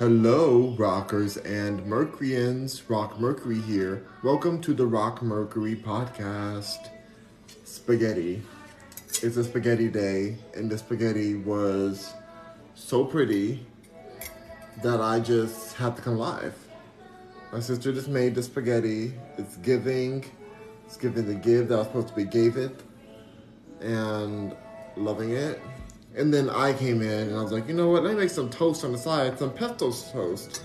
Hello, rockers and Mercuryans. Rock Mercury here. Welcome to the Rock Mercury podcast. Spaghetti. It's a spaghetti day, and the spaghetti was so pretty that I just had to come live. My sister just made the spaghetti. It's giving the give that I was supposed to be gave it, and loving it. And then I came in and I was like, you know what? Let me make some toast on the side, some pesto toast.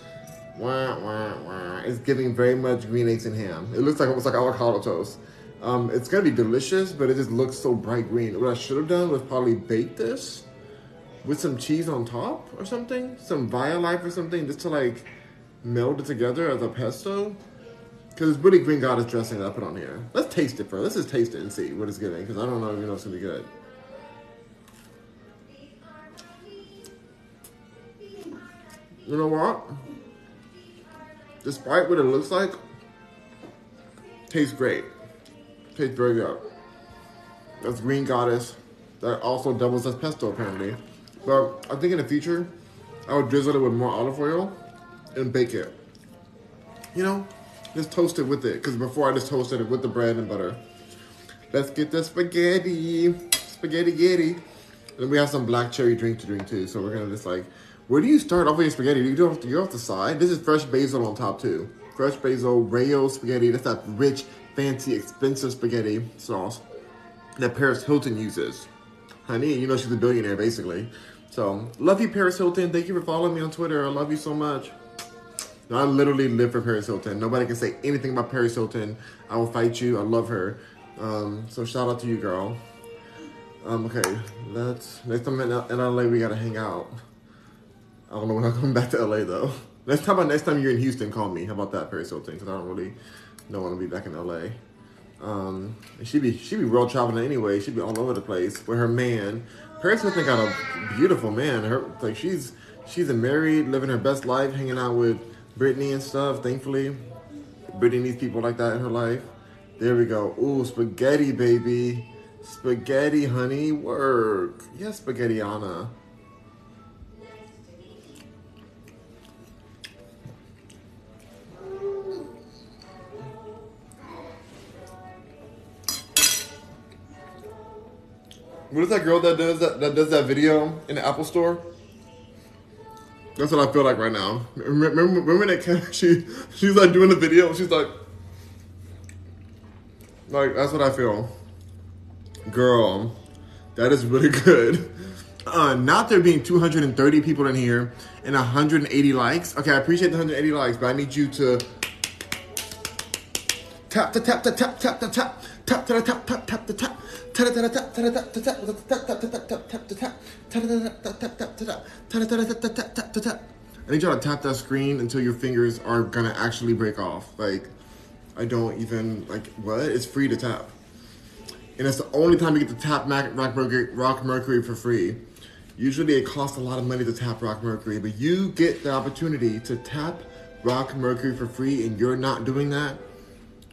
Wah, wah, wah. It's giving very much green eggs and ham. It looks like almost like avocado toast. It's gonna be delicious, but it just looks so bright green. What I should have done was probably bake this with some cheese on top or something, some Violife or something, just to like meld it together as a pesto. Because it's really green goddess dressing that I put on here. Let's taste it first. Let's just taste it and see what it's giving, because I don't know if you know it's gonna be good. You know what? Despite what it looks like, tastes great. Tastes very good. That's green goddess. That also doubles as pesto apparently. But I think in the future, I would drizzle it with more olive oil and bake it. You know, just toast it with it. Because before I just toasted it with the bread and butter. Let's get the spaghetti. Spaghetti-getty. And we have some black cherry drink to drink too. So we're going to just like... Where do you start off with your spaghetti? Do you go off the side? This is fresh basil on top too. Fresh basil, Rayo spaghetti. That's that rich, fancy, expensive spaghetti sauce that Paris Hilton uses. Honey, you know she's a billionaire basically. So, love you Paris Hilton. Thank you for following me on Twitter. I love you so much. I literally live for Paris Hilton. Nobody can say anything about Paris Hilton. I will fight you. I love her. So shout out to you, girl. Okay, next time in LA we gotta hang out. I don't know when I'm coming back to LA though. Let's talk about next time you're in Houston, call me. How about that, Paris Hilton? Because I don't really want to be back in LA. She'd be world traveling anyway. She'd be all over the place with her man. Paris Hilton got a beautiful man. She's married, living her best life, hanging out with Britney and stuff. Thankfully, Britney needs people like that in her life. There we go. Ooh, spaghetti, baby, spaghetti, honey, work. Yes, spaghettiana. What is that girl that does that video in the Apple store? That's what I feel like right now. Remember that she's like doing the video. She's like that's what I feel. Girl, that is really good. Not there being 230 people in here and 180 likes. Okay, I appreciate the 180 likes, but I need you to tap the tap the tap tap the tap tap the tap tap tap the tap. I need y'all to tap that screen until your fingers are gonna actually break off. Like, I don't even, like, what? It's free to tap. And it's the only time you get to tap Rock Mercury for free. Usually it costs a lot of money to tap Rock Mercury, but you get the opportunity to tap Rock Mercury for free and you're not doing that.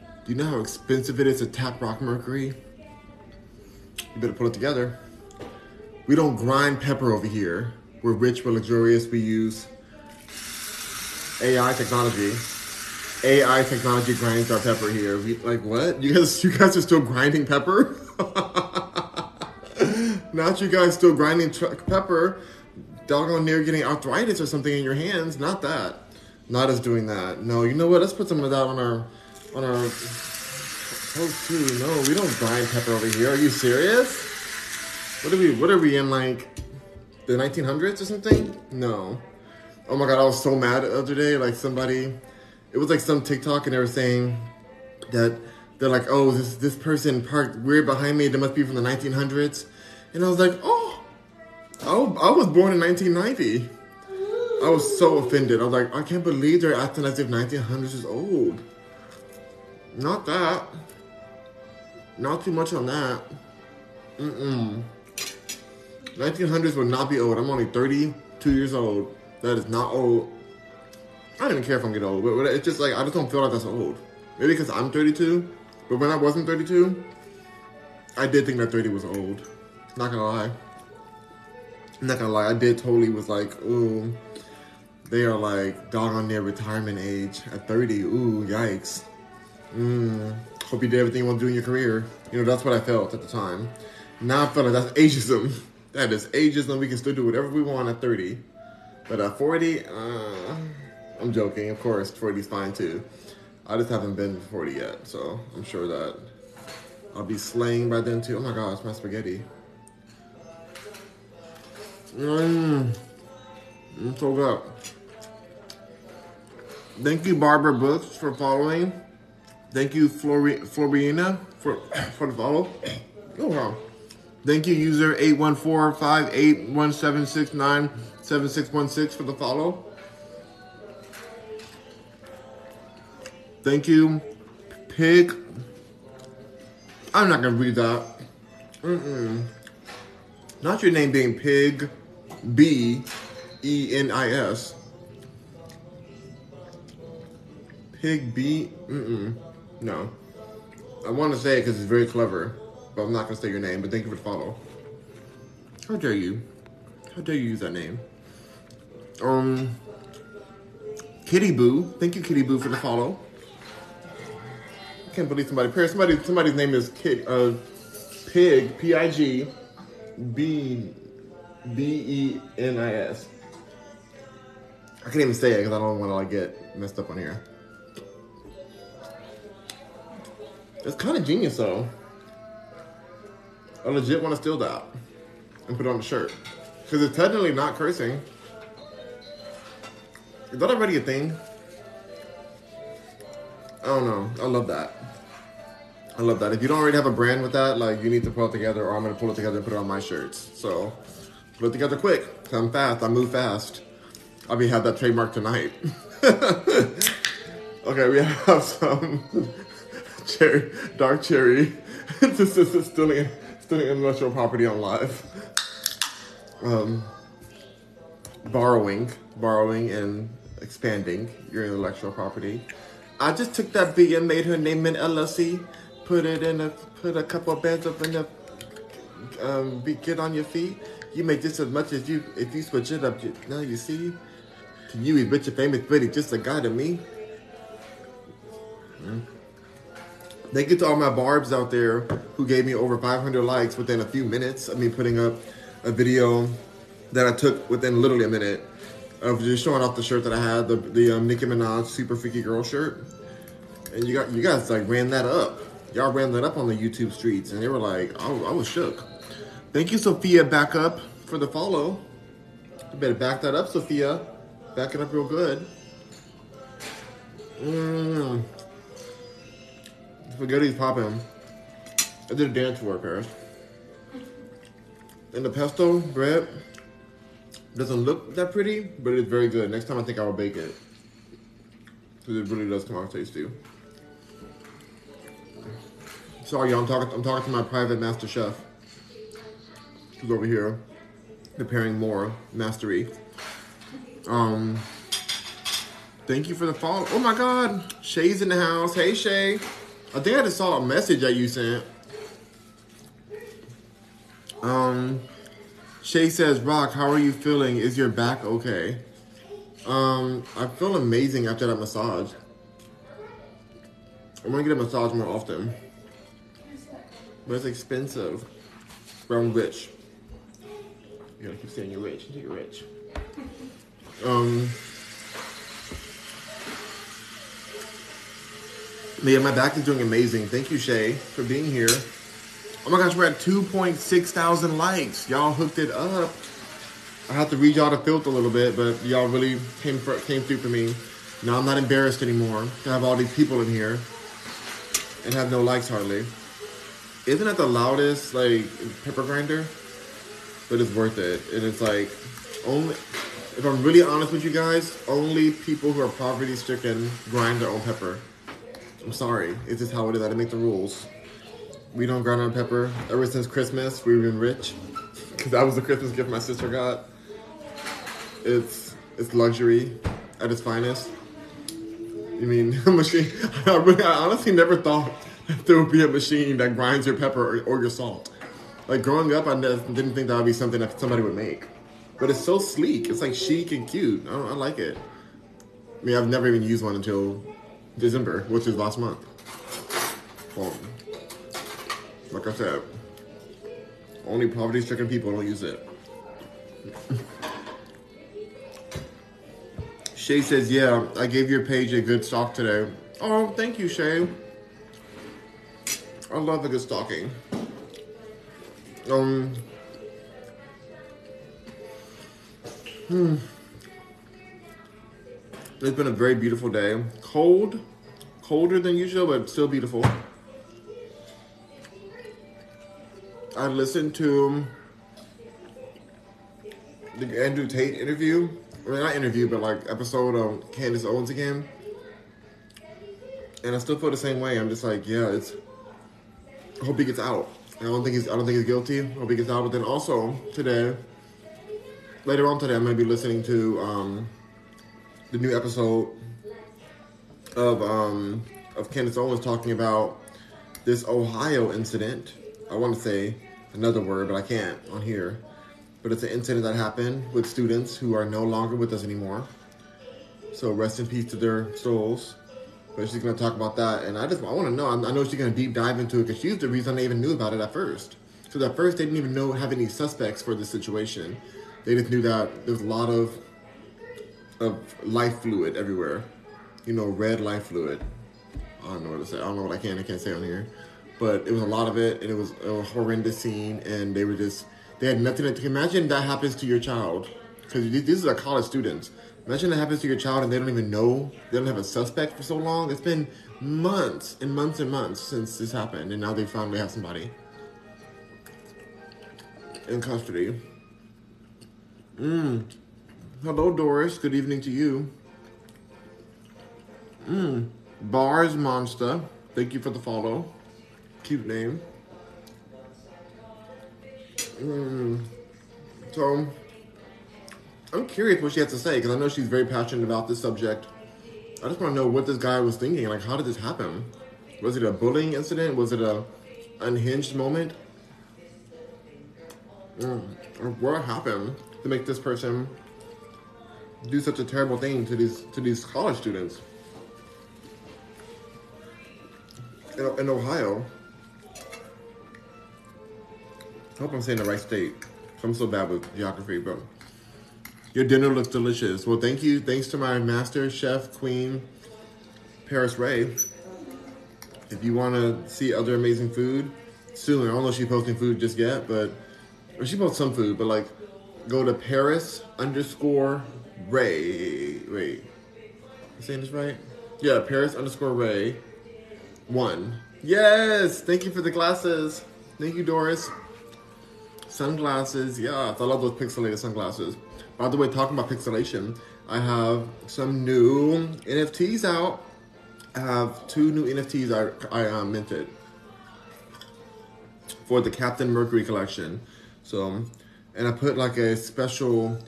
Do you know how expensive it is to tap Rock Mercury? You better pull it together. We don't grind pepper over here. We're rich, we're luxurious. We use AI technology. AI technology grinds our pepper here. We, like, what? You guys are still grinding pepper? Not you guys still grinding pepper. Doggone near getting arthritis or something in your hands. Not that. Not us doing that. No, you know what? Let's put some of that on our toast too. No, we don't grind pepper over here. Are you serious? What are we in, like, the 1900s or something? No. Oh my God, I was so mad the other day. Like it was like some TikTok and they were saying that they're like, oh, this person parked weird behind me. They must be from the 1900s. And I was like, oh, I was born in 1990. I was so offended. I was like, I can't believe they're acting as if 1900s is old. Not that. Not too much on that. 1900s would not be old. I'm only 32 years old. That is not old. I don't even care if I'm getting old. But it's just like, I just don't feel like that's old. Maybe because I'm 32. But when I wasn't 32, I did think that 30 was old. Not gonna lie. I did totally was like, ooh, They are like dog on their retirement age at 30. Ooh, yikes. Hope you did everything you want to do in your career. You know, that's what I felt at the time. Now I feel like that's ageism. That is ageism. We can still do whatever we want at 30. But at 40, I'm joking. Of course, 40's fine too. I just haven't been 40 yet, so I'm sure that I'll be slaying by then too. Oh my gosh, my spaghetti. I'm so good. Thank you, Barbara Brooks, for following. Thank you, Floriana, for the follow. Oh, wow. Thank you, user 814-581-769-7616 for the follow. Thank you, Pig. I'm not gonna read that. Not your name being Pig, B-E-N-I-S. Pig B, no. I want to say it because it's very clever, but I'm not going to say your name, but thank you for the follow. How dare you? How dare you use that name? Kitty Boo. Thank you, Kitty Boo, for the follow. I can't believe somebody's name is Kid, Pig, P-I-G, B-E-N-I-S. I can't even say it because I don't want to like get messed up on here. It's kind of genius, though. I legit want to steal that and put it on the shirt. Because it's technically not cursing. Is that already a thing? I don't know. I love that. I love that. If you don't already have a brand with that, like, you need to pull it together, or I'm going to pull it together and put it on my shirts. So, pull it together quick. Because I'm fast. I move fast. I'll be have that trademark tonight. Okay, we have some... Cherry, dark cherry. This is stealing intellectual property on live. Borrowing and expanding your intellectual property. I just took that B and made her name an LLC. Put it in a couple of bands up in the get on your feet. You make just as much as you if you switch it up. Now you see, you be rich and famous, but it's just a guy to me. Thank you to all my barbs out there who gave me over 500 likes within a few minutes of me putting up a video that I took within literally a minute of just showing off the shirt that I had, the Nicki Minaj Super Freaky Girl shirt. And you guys like ran that up. Y'all ran that up on the YouTube streets and they were like, oh, I was shook. Thank you, Sophia Backup, for the follow. You better back that up, Sophia. Back it up real good. Spaghetti's popping. I did a dance for Paris. And the pesto bread doesn't look that pretty, but it's very good. Next time I think I will bake it. Because it really does come out tasty. Sorry y'all, I'm talking to my private master chef. Who's over here preparing more mastery. Thank you for the follow. Oh my god. Shay's in the house. Hey Shay. I think I just saw a message that you sent. Shay says, Rock, how are you feeling? Is your back okay? I feel amazing after that massage. I'm gonna get a massage more often. But it's expensive. But I'm rich. You gotta keep saying you're rich until you're rich. Yeah, my back is doing amazing. Thank you, Shay, for being here. Oh my gosh, we're at 2,600 likes. Y'all hooked it up. I have to read y'all the filth a little bit, but y'all really came through for me. Now I'm not embarrassed anymore to have all these people in here and have no likes hardly. Isn't that the loudest, like, pepper grinder? But it's worth it. And it's like, only, if I'm really honest with you guys, only people who are poverty-stricken grind their own pepper. I'm sorry. It's just how it is. I didn't make the rules. We don't grind our pepper. Ever since Christmas, we've been rich. Because that was the Christmas gift my sister got. It's luxury at its finest. You mean a machine? I honestly never thought that there would be a machine that grinds your pepper or your salt. Like growing up, I didn't think that would be something that somebody would make. But it's so sleek. It's like chic and cute. I like it. I mean, I've never even used one until December, which is last month. Well, like I said, only poverty-stricken people don't use it. Shay says, yeah, I gave your page a good stock today. Oh, thank you, Shay. I love a good stocking. It's been a very beautiful day. Cold, colder than usual, but still beautiful. I listened to the Andrew Tate interview. I mean, not interview, but like episode of Candace Owens again. And I still feel the same way. I'm just like, yeah, it's, I hope he gets out. I don't think he's guilty. I hope he gets out. But then also today, later on today, I'm going to be listening to the new episode of Candace Owens talking about this Ohio incident. I want to say another word, but I can't on here. But it's an incident that happened with students who are no longer with us anymore. So rest in peace to their souls. But she's going to talk about that. And I want to know. I know she's going to deep dive into it because she's the reason I even knew about it at first. Because at first they didn't even have any suspects for this situation. They just knew that there's a lot of life fluid everywhere. You know, red life fluid. I don't know what to say. I don't know what I can and can't say on here. But it was a lot of it. And it was a horrendous scene. And they were just, they had nothing to, imagine that happens to your child. Because these are college students. Imagine that happens to your child and they don't even know. They don't have a suspect for so long. It's been months and months and months since this happened. And now they finally have somebody in custody. Hello, Doris. Good evening to you. Bars Monster. Thank you for the follow. Cute name. So, I'm curious what she has to say, because I know she's very passionate about this subject. I just want to know what this guy was thinking. Like, how did this happen? Was it a bullying incident? Was it a unhinged moment? Or what happened to make this person do such a terrible thing to these college students in Ohio? I hope I'm saying the right state. I'm so bad with geography, but your dinner looks delicious. Well, thank you. Thanks to my master chef, Queen Paris Ray. If you want to see other amazing food soon, I don't know if she's posting food just yet, but she posts some food, but like go to Paris_Ray. Wait, am I saying this right? Yeah, Paris_Ray 1. Yes, thank you for the glasses. Thank you, Doris. Sunglasses, yeah, I love those pixelated sunglasses. By the way, talking about pixelation, I have some new NFTs out. I have 2 new NFTs I minted for the Captain Mercury collection. So, and I put like a special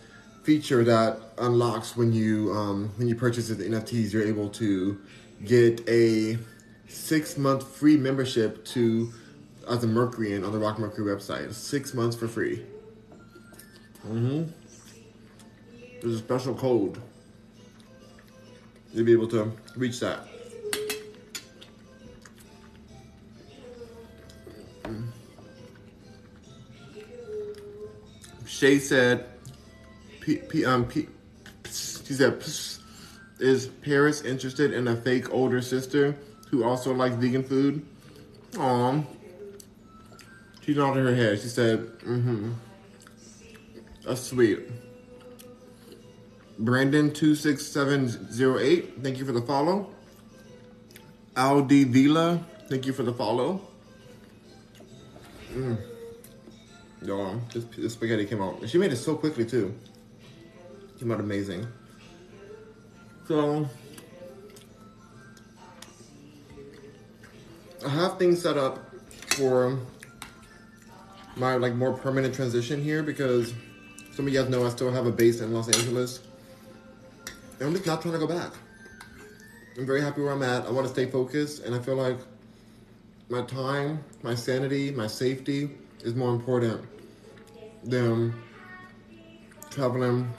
feature that unlocks when you purchase the NFTs, you're able to get a 6-month free membership to as a Mercurian on the Rock Mercury website. 6 months for free. There's a special code. You'll be able to reach that. Shay said, she said, is Paris interested in a fake older sister who also likes vegan food? Aww. She nodded her head. She said, That's sweet. Brandon26708, thank you for the follow. Aldi Vila, thank you for the follow. Y'all, this spaghetti came out. She made it so quickly, too. Came out amazing. So, I have things set up for my like more permanent transition here, because some of you guys know I still have a base in Los Angeles. And I'm just not trying to go back. I'm very happy where I'm at. I want to stay focused, and I feel like my time, my sanity, my safety is more important than traveling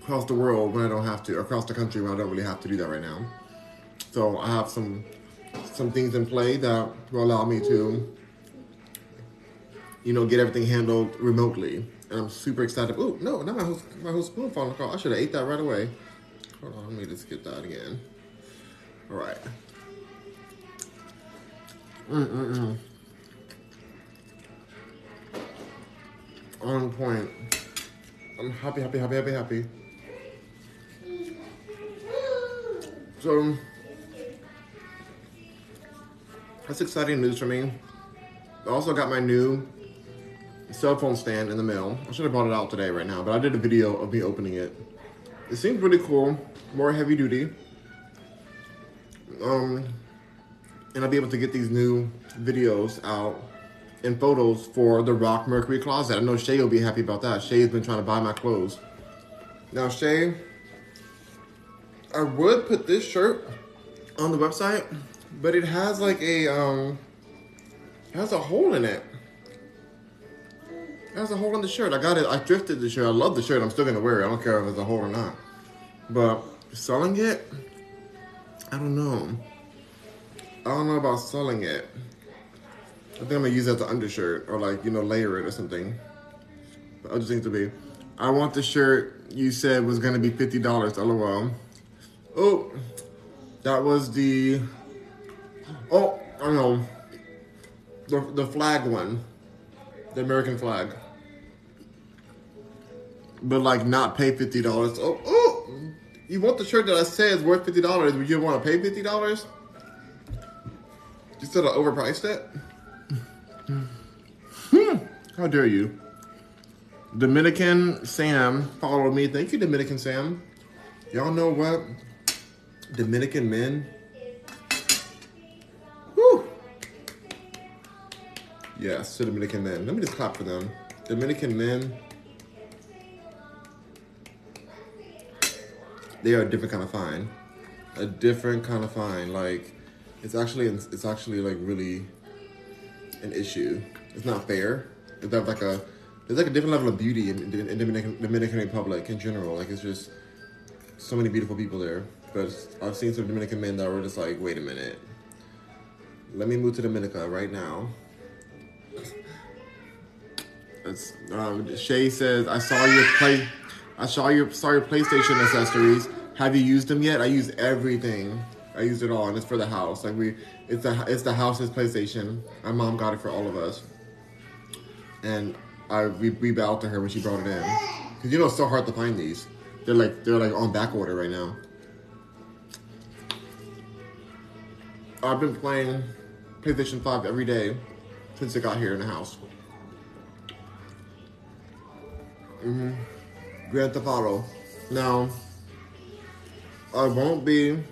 across the world when I don't have to, or across the country when I don't really have to do that right now. So I have some things in play that will allow me to, you know, get everything handled remotely. And I'm super excited. Oh, no, not my whole spoon falling off. I should have ate that right away. Hold on, let me just get that again. All right. On point. I'm happy. So, that's exciting news for me. I also got my new cell phone stand in the mail. I should have brought it out today right now, but I did a video of me opening it. It seems really cool, more heavy duty. And I'll be able to get these new videos out and photos for the Rock Mercury closet. I know Shay will be happy about that. Shay's been trying to buy my clothes. Now, Shay, I would put this shirt on the website, but it has like it has a hole in it. It has a hole in the shirt. I got it. I thrifted the shirt. I love the shirt. I'm still going to wear it. I don't care if there's a hole or not. But selling it, I don't know. I don't know about selling it. I think I'm going to use it as an undershirt or, like, you know, layer it or something. But other things to be. I want the shirt you said was going to be $50, LOL. Oh, that was the... Oh, I don't know. The flag one. The American flag. But, like, not pay $50. Oh, oh! You want the shirt that I said is worth $50, but you want to pay $50? You said I overpriced it? How dare you? Dominican Sam followed me. Thank you, Dominican Sam. Y'all know what? Dominican men. Woo! Yes, to Dominican men. Let me just clap for them. Dominican men. They are a different kind of fine. A different kind of fine. Like, it's actually like really an issue. It's not fair. There's like a different level of beauty in Dominican Republic in general. Like, it's just so many beautiful people there. But I've seen some Dominican men that were just like, wait a minute, let me move to Dominica right now. It's, Shay says, I saw your PlayStation accessories. Have you used them yet? I use everything. I used it all, and it's for the house. Like, it's the house's PlayStation. My mom got it for all of us, and we bowed to her when she brought it in. Cause you know it's so hard to find these. They're like on back order right now. I've been playing PlayStation 5 every day since it got here in the house. Grand Theft Auto. Now, I won't be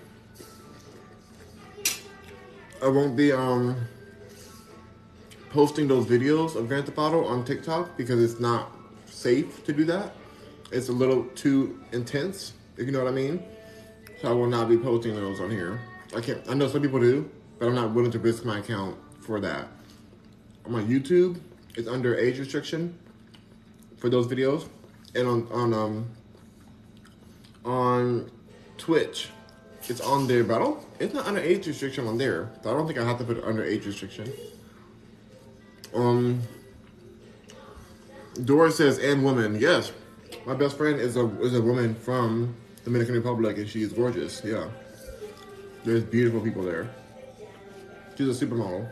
posting those videos of Grand Theft Auto on TikTok because it's not safe to do that. It's a little too intense, if you know what I mean. So I will not be posting those on here. I can't. I know some people do, but I'm not willing to risk my account for that. On my YouTube, it's under age restriction for those videos, and on Twitch. It's on there, but it's not under age restriction on there. So I don't think I have to put it under age restriction. Dora says, and woman. Yes. My best friend is a woman from Dominican Republic, and she is gorgeous. Yeah. There's beautiful people there. She's a supermodel.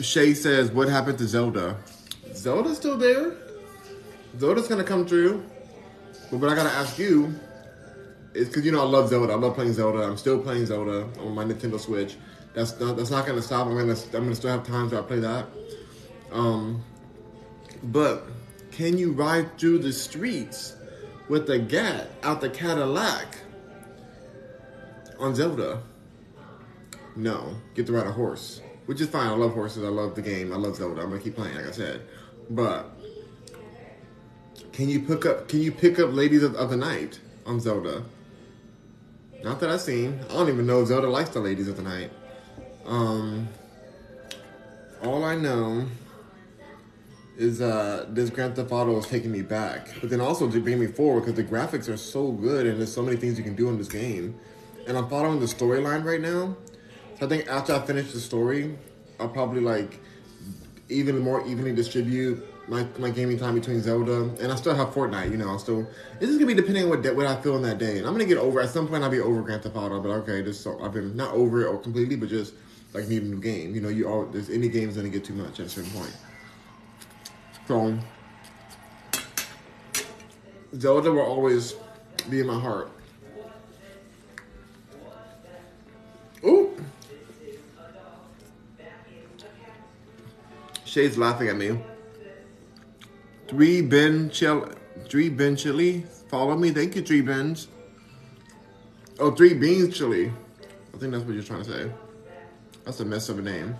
Shay says, what happened to Zelda? Zelda's still there. Zelda's gonna come through. But what I gotta ask you is, because you know I love Zelda. I love playing Zelda. I'm still playing Zelda on my Nintendo Switch. That's not gonna stop. I'm gonna still have times where I play that. But can you ride through the streets with the gat out the Cadillac on Zelda? No. Get to ride a horse. Which is fine. I love horses. I love the game. I love Zelda. I'm gonna keep playing, like I said. But can you pick up Ladies of the Night on Zelda? Not that I've seen. I don't even know if Zelda likes the Ladies of the Night. All I know is this Grand Theft Auto is taking me back, but then also to bring me forward because the graphics are so good and there's so many things you can do in this game. And I'm following the storyline right now, so I think after I finish the story, I'll probably like even more evenly distribute my gaming time between Zelda, and I still have Fortnite. You know, so it's just gonna be depending on what I feel on that day. And I'm gonna get over at some point. I'll be over Grand Theft Auto, but okay, I've been not over it or completely, but just like need a new game. You know, there's any game's gonna get too much at a certain point. So, Zelda will always be in my heart. Ooh! Shay's laughing at me. Three Ben Chili. Follow me. Thank you, Three Bens. Oh, Three Beans Chili. I think that's what you're trying to say. That's a mess of a name.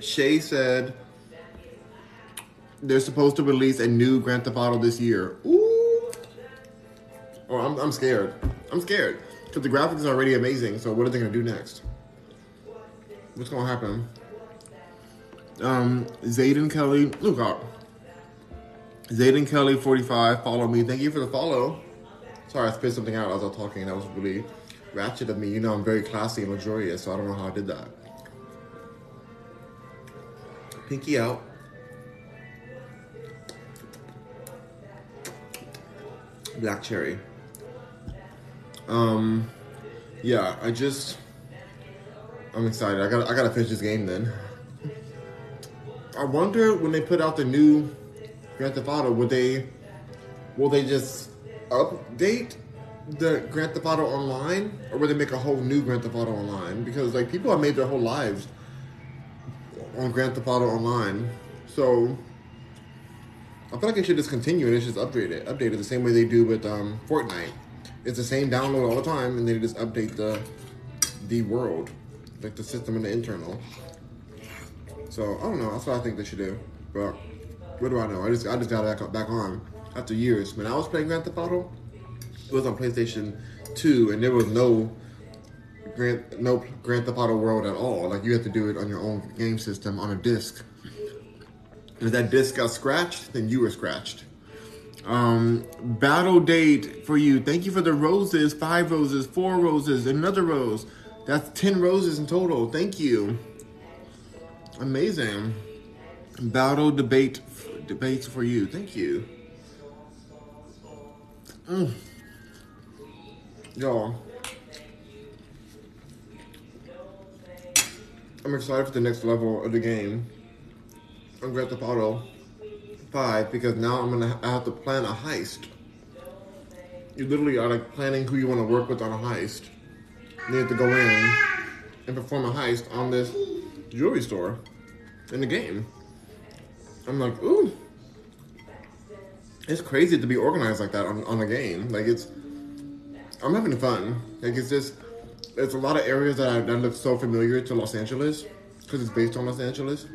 Shay said they're supposed to release a new Grand Theft Auto this year. Ooh! Oh, I'm scared. I'm scared because the graphics are already amazing. So what are they gonna do next? What's gonna happen? Zayden Kelly, look out. Zayden Kelly 45, follow me. Thank you for the follow. Sorry, I spit something out as I was talking. That was really ratchet of me. You know, I'm very classy and luxurious, so I don't know how I did that. Pinky out. Black cherry. Yeah, I'm excited. I gotta finish this game then. I wonder when they put out the new Grand Theft Auto, will they just update the Grand Theft Auto Online, or will they make a whole new Grand Theft Auto Online? Because like people have made their whole lives on Grand Theft Auto Online, so I feel like it should just continue and it's just updated the same way they do with Fortnite. It's the same download all the time, and they just update the world, like the system and the internal. So I don't know. That's what I think they should do. But what do I know? I just got back on after years. When I was playing Grand Theft Auto, it was on PlayStation 2, and there was no Grand Theft Auto World at all. Like you have to do it on your own game system on a disc. And if that disc got scratched, then you were scratched. Battle date for you. Thank you for the roses. 5 roses, 4 roses, another rose. That's 10 roses in total. Thank you. Amazing. Battle debates for you. Thank you. Y'all. I'm excited for the next level of the game. I'm Grand Theft Auto 5 because now I have to plan a heist. You literally are like planning who you want to work with on a heist. You have to go in and perform a heist on this jewelry store in the game. I'm like, ooh, it's crazy to be organized like that on a game. Like I'm having fun. Like it's a lot of areas that look so familiar to Los Angeles because it's based on Los Angeles,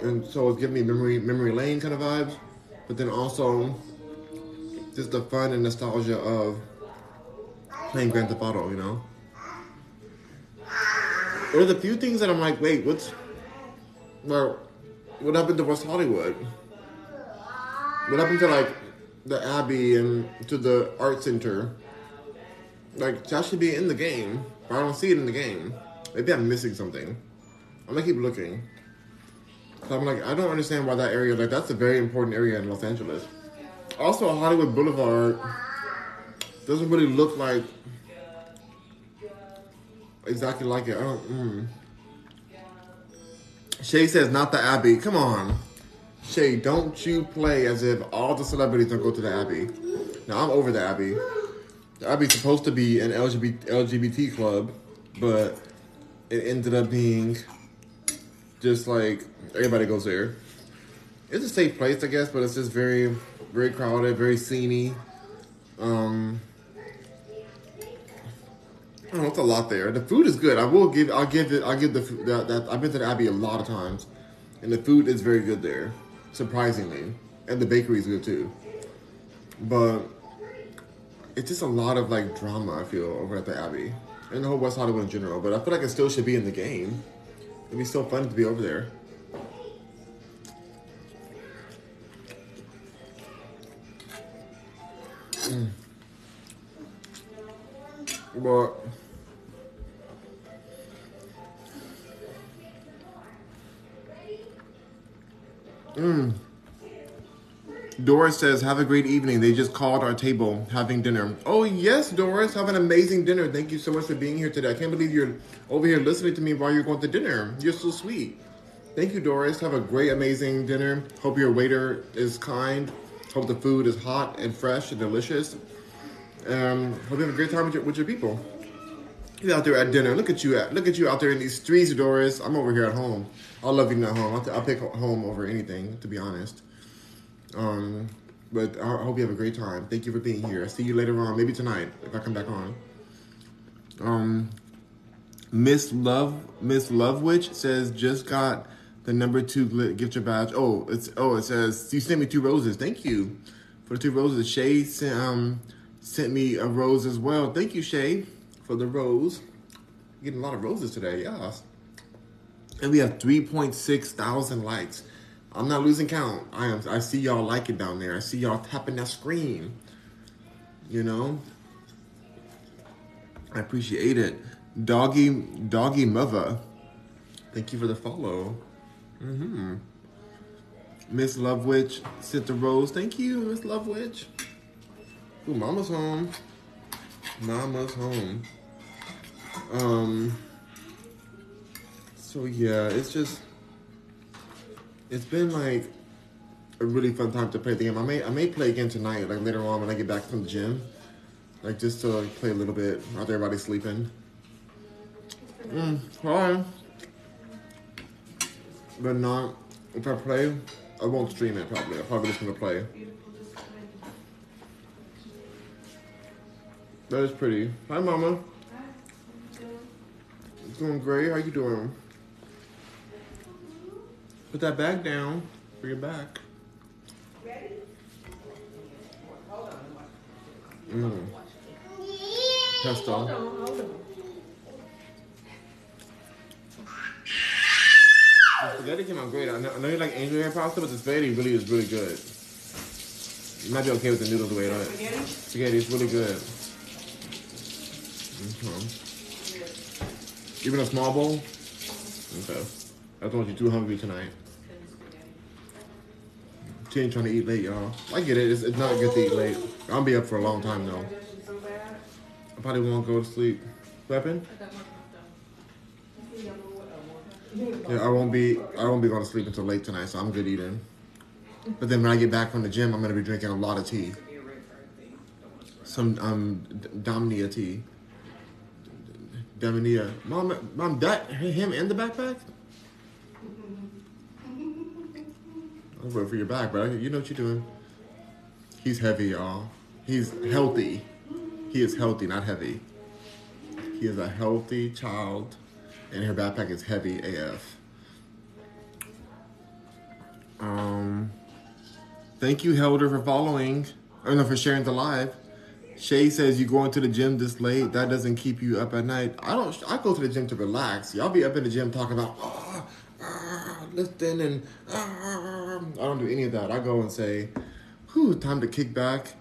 and so it's giving me memory lane kind of vibes, but then also just the fun and nostalgia of playing Grand Theft Auto. You know, there's a few things that I'm like, wait, what happened to West Hollywood? What happened to like the Abbey and to the art center? Like, that should be in the game, but I don't see it in the game. Maybe I'm missing something. I'm gonna keep looking. So I'm like, I don't understand why that area, like, that's a very important area in Los Angeles. Also, Hollywood Boulevard doesn't really look like exactly like it. I don't, Shay says, not the Abbey. Come on. Shay, don't you play as if all the celebrities don't go to the Abbey. Now, I'm over the Abbey. The Abbey's supposed to be an LGBT club, but it ended up being just like everybody goes there. It's a safe place, I guess, but it's just very, very crowded, very sceney. I don't know, it's a lot there. The food is good. I've been to the Abbey a lot of times, and the food is very good there, surprisingly, and the bakery is good too. But it's just a lot of like drama, I feel, over at the Abbey and the whole West Hollywood in general. But I feel like it still should be in the game. It'd be still fun to be over there. But Doris says, have a great evening. They just called our table having dinner. Oh, yes, Doris. Have an amazing dinner. Thank you so much for being here today. I can't believe you're over here listening to me while you're going to dinner. You're so sweet. Thank you, Doris. Have a great, amazing dinner. Hope your waiter is kind. Hope the food is hot and fresh and delicious. Hope you have a great time with your people. You're out there at dinner. Look at you out there in these streets, Doris. I'm over here at home. I love eating at home. I'll pick home over anything, to be honest. But I hope you have a great time. Thank you for being here. I'll see you later on, maybe tonight if I come back on. Miss Lovewitch says, just got the number 2 gift badge. It says you sent me 2 roses. Thank you for the 2 roses. Shay sent me a rose as well. Thank you, Shay, for the rose. Getting a lot of roses today, yeah. And we have 3,600 likes. I'm not losing count. I see y'all like it down there. I see y'all tapping that screen. You know? I appreciate it. Doggy mother. Thank you for the follow. Miss Lovewitch sent the rose. Thank you, Miss Lovewitch. Ooh, mama's home. Mama's home. So yeah, it's just... It's been like a really fun time to play the game. I may play again tonight, like later on when I get back from the gym, like just to like, play a little bit while everybody's sleeping. Hi. But not if I play, I won't stream it probably. I'm probably just gonna play. That is pretty. Hi, Mama. It's doing great. How you doing? Put that bag down. Bring it back. Ready? Hold on. Pesto. Hold on. The spaghetti came out great. I know you like angry hair pasta, but the spaghetti really is really good. You might be okay with the noodles the way it is. Spaghetti is really good. Mm-hmm. Even a small bowl? Okay. I thought you're too hungry tonight. She ain't trying to eat late, y'all. I get it. It's not good to eat late. I'll be up for a long time, though. I probably won't go to sleep. Weapon? Yeah, I won't be going to sleep until late tonight, so I'm good eating. But then when I get back from the gym, I'm going to be drinking a lot of tea. Some Domnia tea. Damiana. Mom, that him in the backpack? I'll wait for your back, but you know what you're doing. He's heavy, y'all. He's healthy. He is healthy, not heavy. He is a healthy child, and her backpack is heavy AF. Thank you, Helder, for following. Oh no, for sharing the live. Shay says you going to the gym this late. That doesn't keep you up at night. I go to the gym to relax. Y'all be up in the gym talking about lifting and. I don't do any of that. I go and say, whew, time to kick back,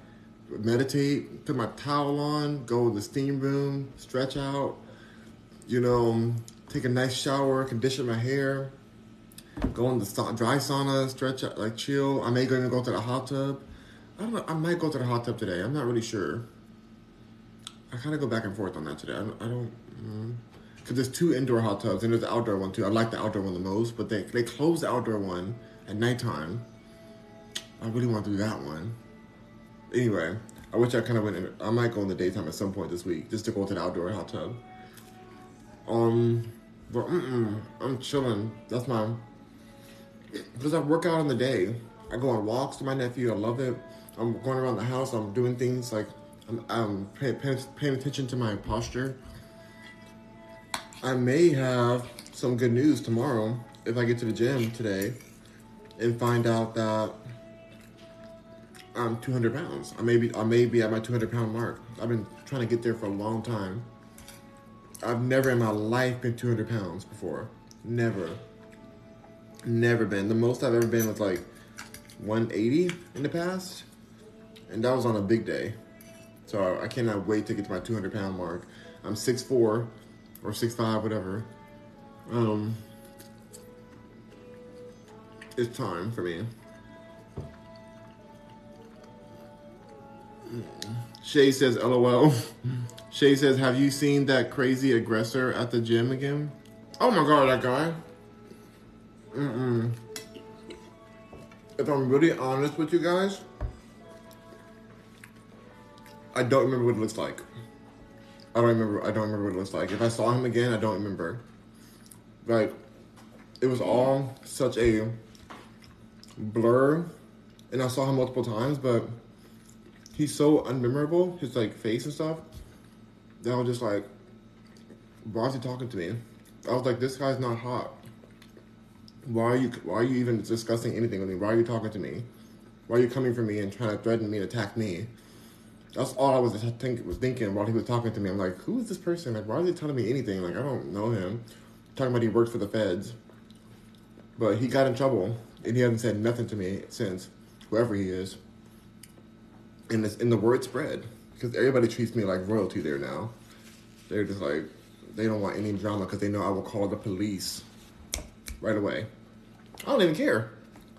meditate, put my towel on, go in the steam room, stretch out, you know, take a nice shower, condition my hair, go in the dry sauna, stretch out, like chill. I may even go to the hot tub. I don't know. I might go to the hot tub today. I'm not really sure. I kind of go back and forth on that today. I don't because there's 2 indoor hot tubs and there's the outdoor one too. I like the outdoor one the most, but they close the outdoor one at nighttime. I really want to do that one. Anyway, I wish I kind of went in. I might go in the daytime at some point this week just to go to the outdoor hot tub. But I'm chilling. That's my, because I work out in the day. I go on walks with my nephew. I love it. I'm going around the house. I'm doing things like I'm paying attention to my posture. I may have some good news tomorrow if I get to the gym today and find out that 200 pounds. I may be at my 200 pound mark. I've been trying to get there for a long time. I've never in my life been 200 pounds before. Never been. The most I've ever been was like 180 in the past. And that was on a big day. So I cannot wait to get to my 200 pound mark. I'm 6'4", or 6'5", whatever. It's time for me. Shay says, LOL. Shay says, have you seen that crazy aggressor at the gym again? Oh my God, that guy. If I'm really honest with you guys, I don't remember what it looks like. I don't remember what it looks like. If I saw him again, I don't remember. Like, it was all such a blur, and I saw him multiple times, but he's so unmemorable, his like face and stuff, that I was just like, why is he talking to me? I was like, this guy's not hot. Why are you even discussing anything with me? Why are you talking to me? Why are you coming for me and trying to threaten me and attack me? That's all I was thinking while he was talking to me. I'm like, who is this person? Like, why is he telling me anything? Like, I don't know him. I'm talking about he works for the feds. But he got in trouble, and he hasn't said nothing to me since, whoever he is. And it's in the word spread, because everybody treats me like royalty there now. They're just like, they don't want any drama because they know I will call the police right away. I don't even care.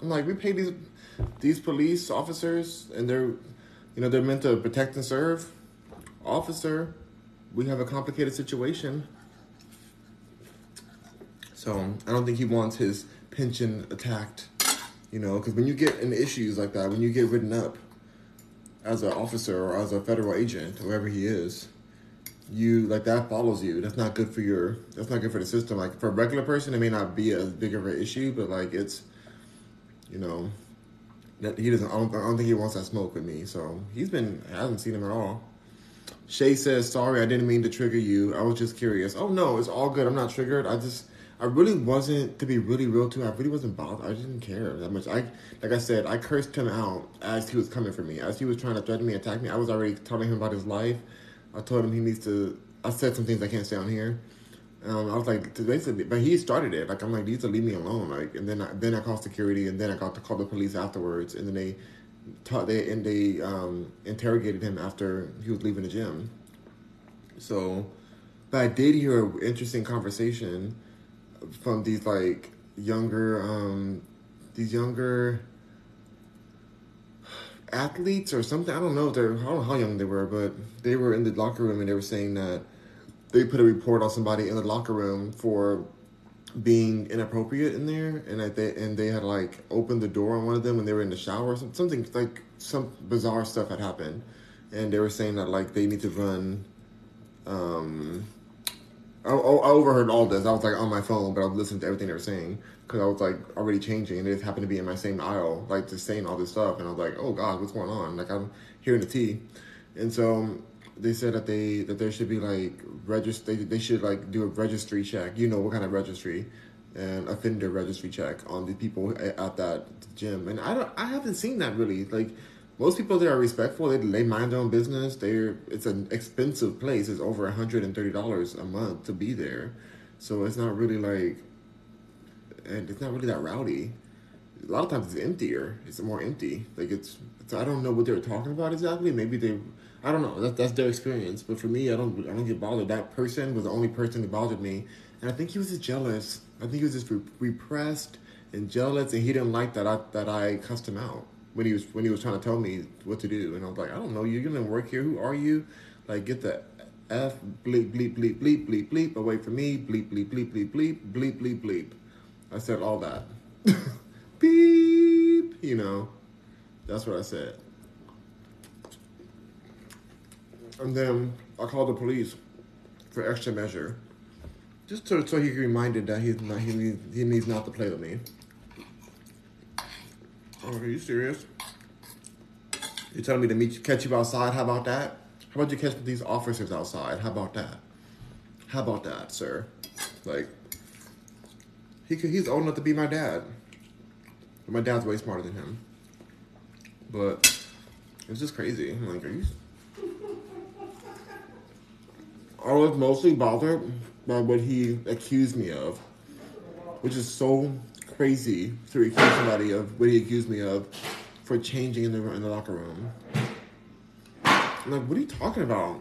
I'm like, we pay these police officers, and they're, they're meant to protect and serve. Officer, we have a complicated situation. So I don't think he wants his pension attacked, because when you get in issues like that, when you get written up as an officer or as a federal agent, whoever he is, that follows you. That's not good for the system. Like, for a regular person, it may not be as big of an issue, but like, it's, that he doesn't, I don't think he wants that smoke with me. So I haven't seen him at all. Shay says, sorry, I didn't mean to trigger you. I was just curious. Oh no, it's all good. I'm not triggered. I really wasn't, to be really real too, I really wasn't bothered. I didn't care that much. Like I said, I cursed him out as he was coming for me. As he was trying to threaten me, attack me, I was already telling him about his life. I told him he needs to, I said some things I can't say on here. I was like, basically, but he started it. Like, I'm like, you need to leave me alone. Like, and then I called security, and then I got to call the police afterwards. And then they interrogated him after he was leaving the gym. So, but I did hear an interesting conversation from these like younger athletes or something. I don't know how young they were, but they were in the locker room and they were saying that they put a report on somebody in the locker room for being inappropriate in there, and they had like opened the door on one of them when they were in the shower. Something like, some bizarre stuff had happened, and they were saying that like they need to run. I overheard all this. I was like on my phone, but I was listening to everything they were saying because I was like already changing, and they just happened to be in my same aisle, like just saying all this stuff, and I was like, oh God, what's going on? Like, I'm hearing the tea, and so they said that there should be like they should like do a registry check, what kind of registry, an offender registry check on the people at that gym, and I haven't seen that really. Like, most people there are respectful. They mind their own business. It's an expensive place. It's over $130 a month to be there, so it's not really like, and it's not really that rowdy. A lot of times it's emptier. It's more empty. Like, it's I don't know what they were talking about exactly. Maybe I don't know. That's their experience. But for me, I don't get bothered. That person was the only person who bothered me, and I think he was just jealous. I think he was just repressed and jealous, and he didn't like that I cussed him out when he was trying to tell me what to do. And I was like, I don't know, you're gonna work here, who are you? Like, get the F, bleep, bleep, bleep, bleep, bleep, bleep, away from me, bleep, bleep, bleep, bleep, bleep, bleep, bleep, bleep. I said all that. Beep, that's what I said. And then I called the police for extra measure, just so he reminded that he needs not to play with me. Oh, are you serious? You're telling me to catch you outside? How about that? How about you catch these officers outside? How about that? How about that, sir? Like, he's old enough to be my dad. But my dad's way smarter than him. But It's just crazy. I'm like, are you... I was mostly bothered by what he accused me of, which is so crazy to accuse somebody of what he accused me of for changing in the locker room. I'm like, what are you talking about?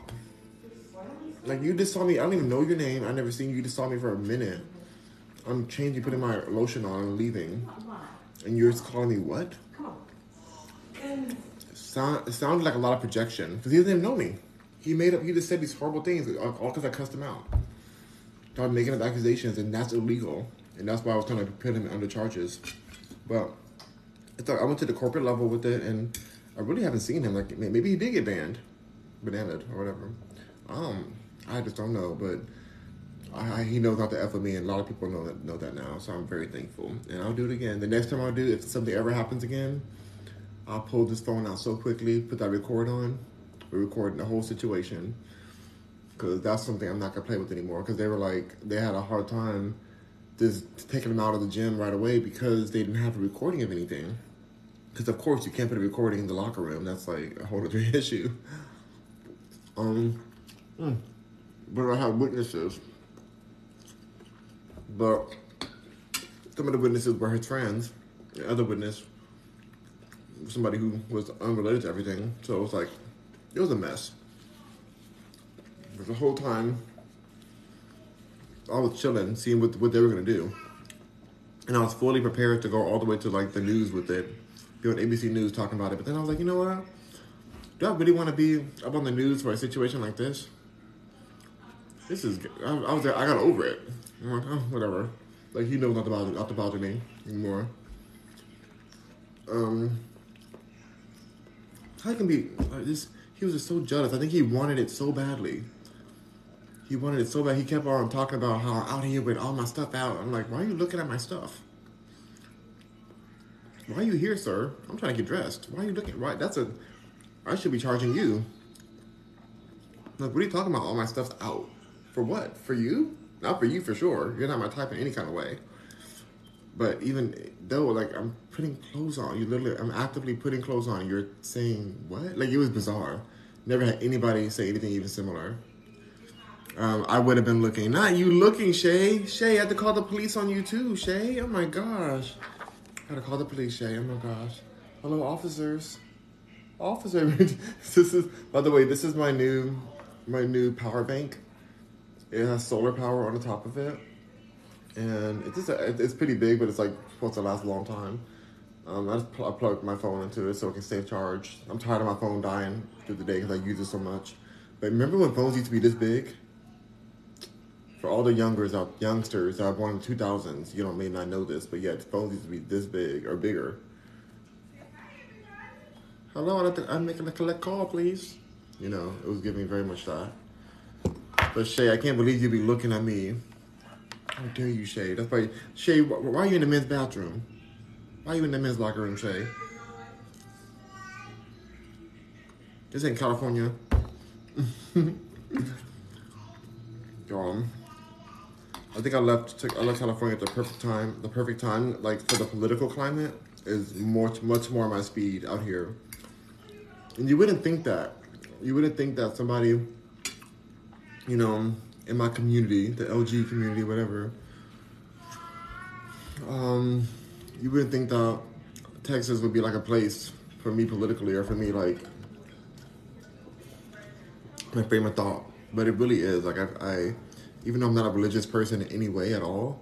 Like, you just saw me. I don't even know your name. I never seen you. You just saw me for a minute. I'm changing, putting my lotion on and leaving. And you're just calling me what? It sounded like a lot of projection because he doesn't even know me. He just said these horrible things, all because I cussed him out. Started making up accusations, and that's illegal. And that's why I was trying to put him under charges. But I went to the corporate level with it, and I really haven't seen him. Like, maybe he did get banned or whatever. I just don't know, but he knows not to F with me, and a lot of people know that now, so I'm very thankful. And I'll do it again. The next time I do, if something ever happens again, I'll pull this phone out so quickly, put that record on. We're recording the whole situation because that's something I'm not going to play with anymore because they were like, they had a hard time just taking them out of the gym right away because they didn't have a recording of anything. Because, of course, you can't put a recording in the locker room. That's like a whole other issue. But I have witnesses. But some of the witnesses were his friends. The other witness, somebody who was unrelated to everything. So it was like, it was a mess. But the whole time, I was chilling, seeing what they were going to do. And I was fully prepared to go all the way to, like, the news with it. Be on ABC News talking about it. But then I was like, you know what? Do I really want to be up on the news for a situation like this? This is... I was there. I got over it. I'm like, oh, whatever. Like, he knows not to bother me anymore. How can be... He was just so jealous. I think he wanted it so badly. He wanted it so bad. He kept on talking about how I'm out here with all my stuff out. I'm like, why are you looking at my stuff? Why are you here, sir? I'm trying to get dressed. Why are you looking? Right? I should be charging you. I'm like, what are you talking about? All my stuff's out. For what? For you? Not for you, for sure. You're not my type in any kind of way. But even though, like, I'm putting clothes on. I'm actively putting clothes on. You're saying, what? Like, it was bizarre. Never had anybody say anything even similar. I would have been looking. Not you looking, Shay. Shay, I had to call the police on you, too, Shay. Oh, my gosh. I had to call the police, Shay. Oh, my gosh. Hello, officers. Officer. By the way, this is my new power bank. It has solar power on the top of it. And it's pretty big, but it's like supposed to last a long time. I plugged my phone into it so it can stay charged. I'm tired of my phone dying through the day because I use it so much. But remember when phones used to be this big? For all the youngsters that were born in the 2000s, you may not know this, but yet phones used to be this big or bigger. Hello, I'm making a collect call, please. It was giving me very much that. But Shay, I can't believe you be looking at me. How dare you, Shay? That's why, Shay, why are you in the men's bathroom? Why are you in the men's locker room, Shay? This ain't California. I think I left California at the perfect time. The perfect time, like, for the political climate is much more my speed out here. And you wouldn't think that. You wouldn't think that somebody, in my community, the LG community, whatever. You wouldn't think that Texas would be like a place for me politically or for me, like, my frame of thought. But it really is. Like, I even though I'm not a religious person in any way at all,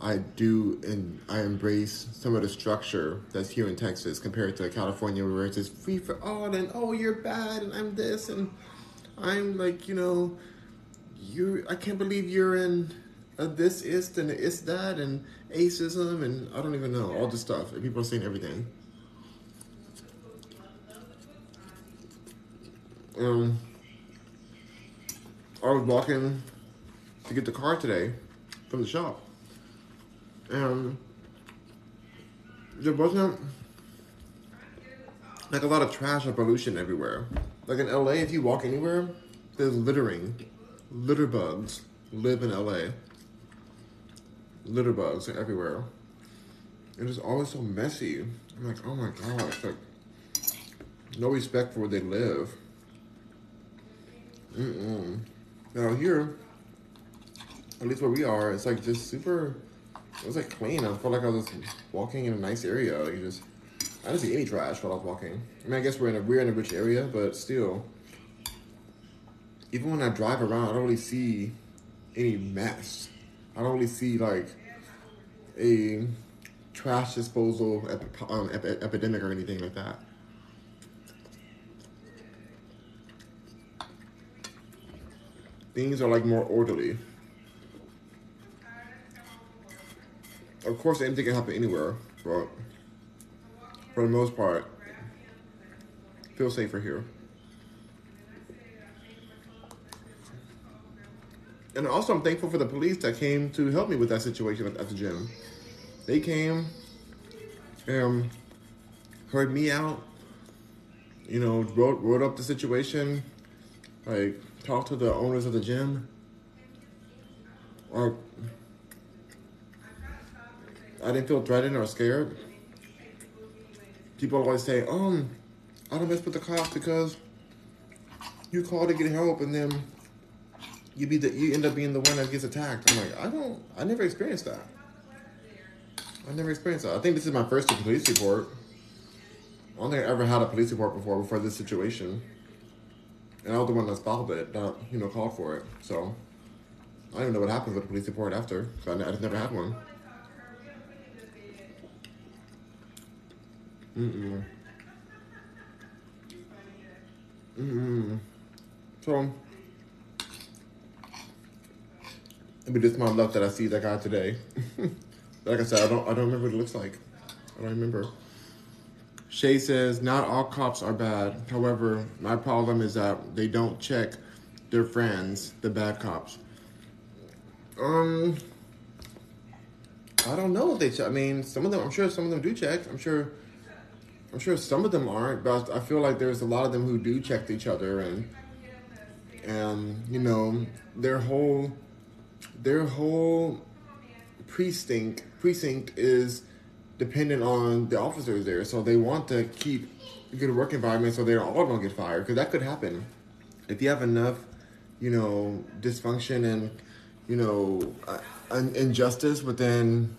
I do, and I embrace some of the structure that's here in Texas compared to California, where it's just free for all, and oh, you're bad, and I'm this, and I'm like, I can't believe you're in this ist and it's that and ageism and I don't even know all this stuff. And people are saying everything. I was walking to get the car today from the shop, and there wasn't like a lot of trash or pollution everywhere. Like in LA, if you walk anywhere, there's littering. Litter bugs live in LA. Litter bugs are everywhere. It is always so messy. I'm like, oh my gosh, like, No respect for where they live. Mm-mm. Now here, at least where we are, it's like just super, it was like clean. I felt like I was walking in a nice area. Like I didn't see any trash while I was walking. I mean, I guess we're in a rich area, but still. Even when I drive around, I don't really see any mess. I don't really see like a trash disposal epidemic or anything like that. Things are like more orderly. Of course, anything can happen anywhere, but for the most part, I feel safer here. And also, I'm thankful for the police that came to help me with that situation at the gym. They came and heard me out, you know, wrote up the situation, like talked to the owners of the gym. Or I didn't feel threatened or scared. People always say, I don't mess with the cops because you call to get help and then you end up being the one that gets attacked. I'm like, I never experienced that. I think this is my first police report. I don't think I ever had a police report before this situation. And I was the one that filed it, not, you know, called for it. So, I don't even know what happened with the police report after. So I just never had one. Mm-mm. Mm-mm. So, it'd be just my luck that I see that guy today. Like I said, I don't remember what it looks like. I don't remember. Shay says, not all cops are bad. However, my problem is that they don't check their friends, the bad cops. I don't know if they check. I mean, some of them, I'm sure some of them do check. I'm sure some of them aren't, but I feel like there's a lot of them who do check each other and you know, their whole precinct is dependent on the officers there, so they want to keep a good work environment so they're all gonna get fired, because that could happen if you have enough, you know, dysfunction and, you know, injustice within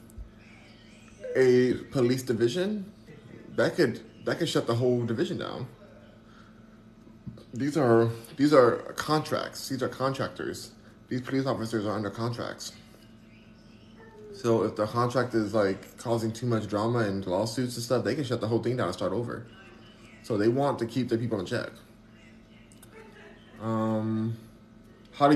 a police division. That could shut the whole division down. These are contracts. These are contractors. These police officers are under contracts. So if the contract is like causing too much drama and lawsuits and stuff, they can shut the whole thing down and start over. So they want to keep their people in check. Holly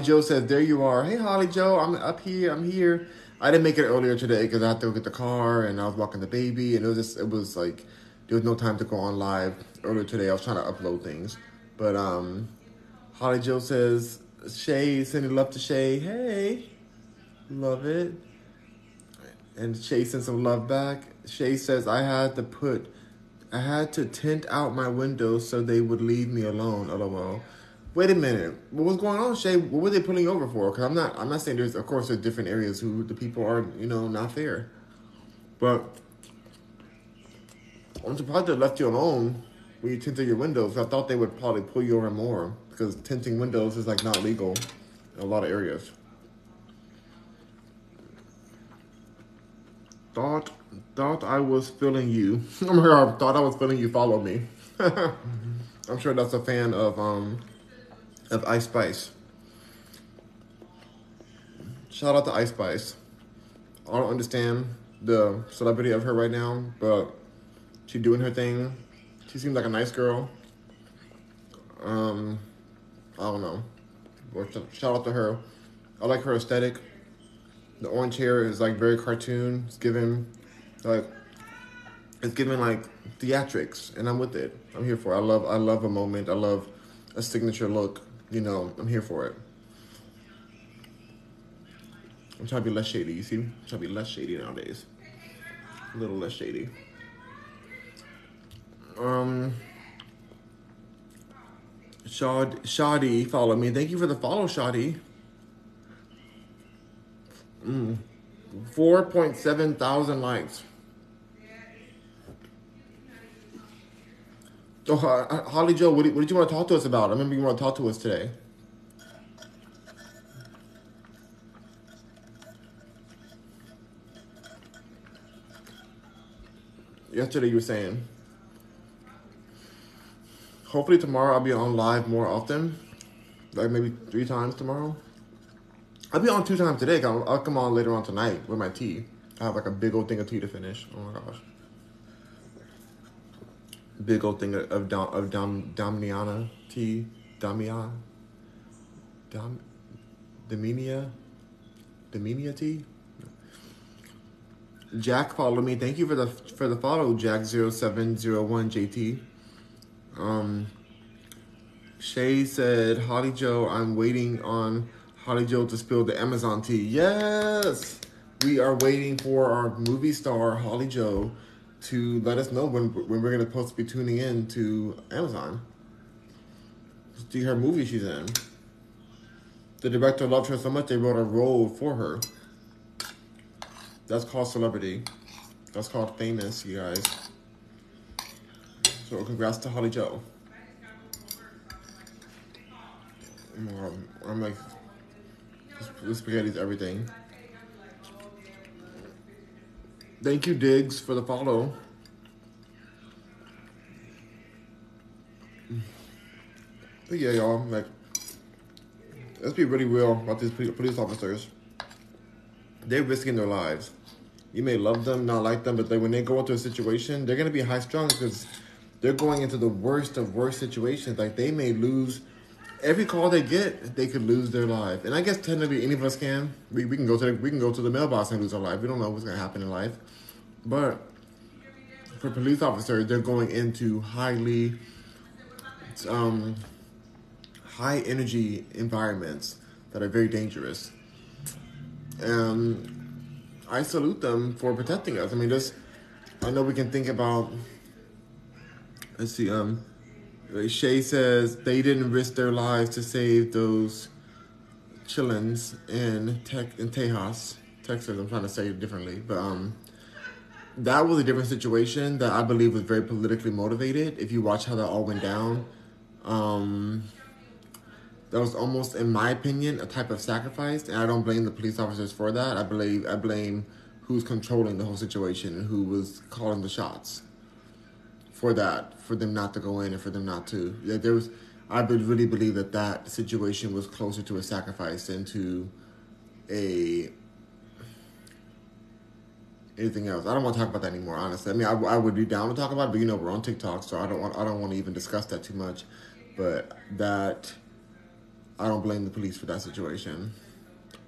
Joe says, there you are. Hey, Holly Joe, I'm here. I didn't make it earlier today because I had to go get the car and I was walking the baby. And it was like, there was no time to go on live earlier today. I was trying to upload things. But Holly Joe says, Shay, sending love to Shay. Hey, love it. And Shay sent some love back. Shay says, I had to tint out my windows so they would leave me alone, LOL. Wait a minute, what was going on, Shay? What were they pulling over for? Because I'm not saying there's, of course, there's different areas who the people are, you know, not fair. But I'm surprised they left you alone when you tinted your windows. I thought they would probably pull you over more because tinting windows is like not legal in a lot of areas. Thought I was feeling you. I'm here. I thought I was feeling you. Follow me. I'm sure that's a fan of Ice Spice. Shout out to Ice Spice. I don't understand the celebrity of her right now, but she's doing her thing. She seems like a nice girl. I don't know. But shout out to her. I like her aesthetic. The orange hair is like very cartoon. It's given like theatrics, and I'm with it. I'm here for it. I love a moment. I love a signature look. You know, I'm here for it. I'm trying to be less shady. You see, I'm trying to be less shady nowadays. A little less shady. Shoddy, follow me. Thank you for the follow, Shoddy. 4.7 thousand likes. Holly Joe, what did you want to talk to us about? I remember you want to talk to us today. Yesterday you were saying. Hopefully tomorrow I'll be on live more often. Like maybe 3 times tomorrow. I'll be on 2 times today. I'll come on later on tonight with my tea. I have like a big old thing of tea to finish. Oh my gosh. Big old thing of Damiana tea. Damiana tea? Jack followed me. Thank you for the follow, Jack0701JT. Shay said, Holly Joe, I'm waiting on Holly Joe to spill the Amazon tea. Yes! We are waiting for our movie star, Holly Joe, to let us know when we're going to supposed to be tuning in to Amazon. See her movie she's in. The director loved her so much they wrote a role for her. That's called celebrity. That's called famous, you guys. So congrats to Holly Joe. I'm like, the spaghetti's everything. Thank you, Diggs, for the follow. But yeah, y'all, like, let's be really real about these police officers. They're risking their lives. You may love them, not like them, but when they go into a situation, they're going to be high-strung because they're going into the worst of worst situations. Like, they may lose... Every call they get, they could lose their life. And I guess technically any of us can. We can go to the mailbox and lose our life. We don't know what's going to happen in life. But for police officers, they're going into high energy environments that are very dangerous. And I salute them for protecting us. I mean, I know we can think about, let's see, Shay says they didn't risk their lives to save those chillins in Texas. Texas, I'm trying to say it differently. But that was a different situation that I believe was very politically motivated. If you watch how that all went down, that was almost, in my opinion, a type of sacrifice. And I don't blame the police officers for that. I blame who's controlling the whole situation and who was calling the shots. For that, for them not to go in and for them not to, like I really believe that situation was closer to a sacrifice than to anything else. I don't want to talk about that anymore, honestly. I mean, I would be down to talk about it, but you know we're on TikTok, so I don't want to even discuss that too much. But I don't blame the police for that situation.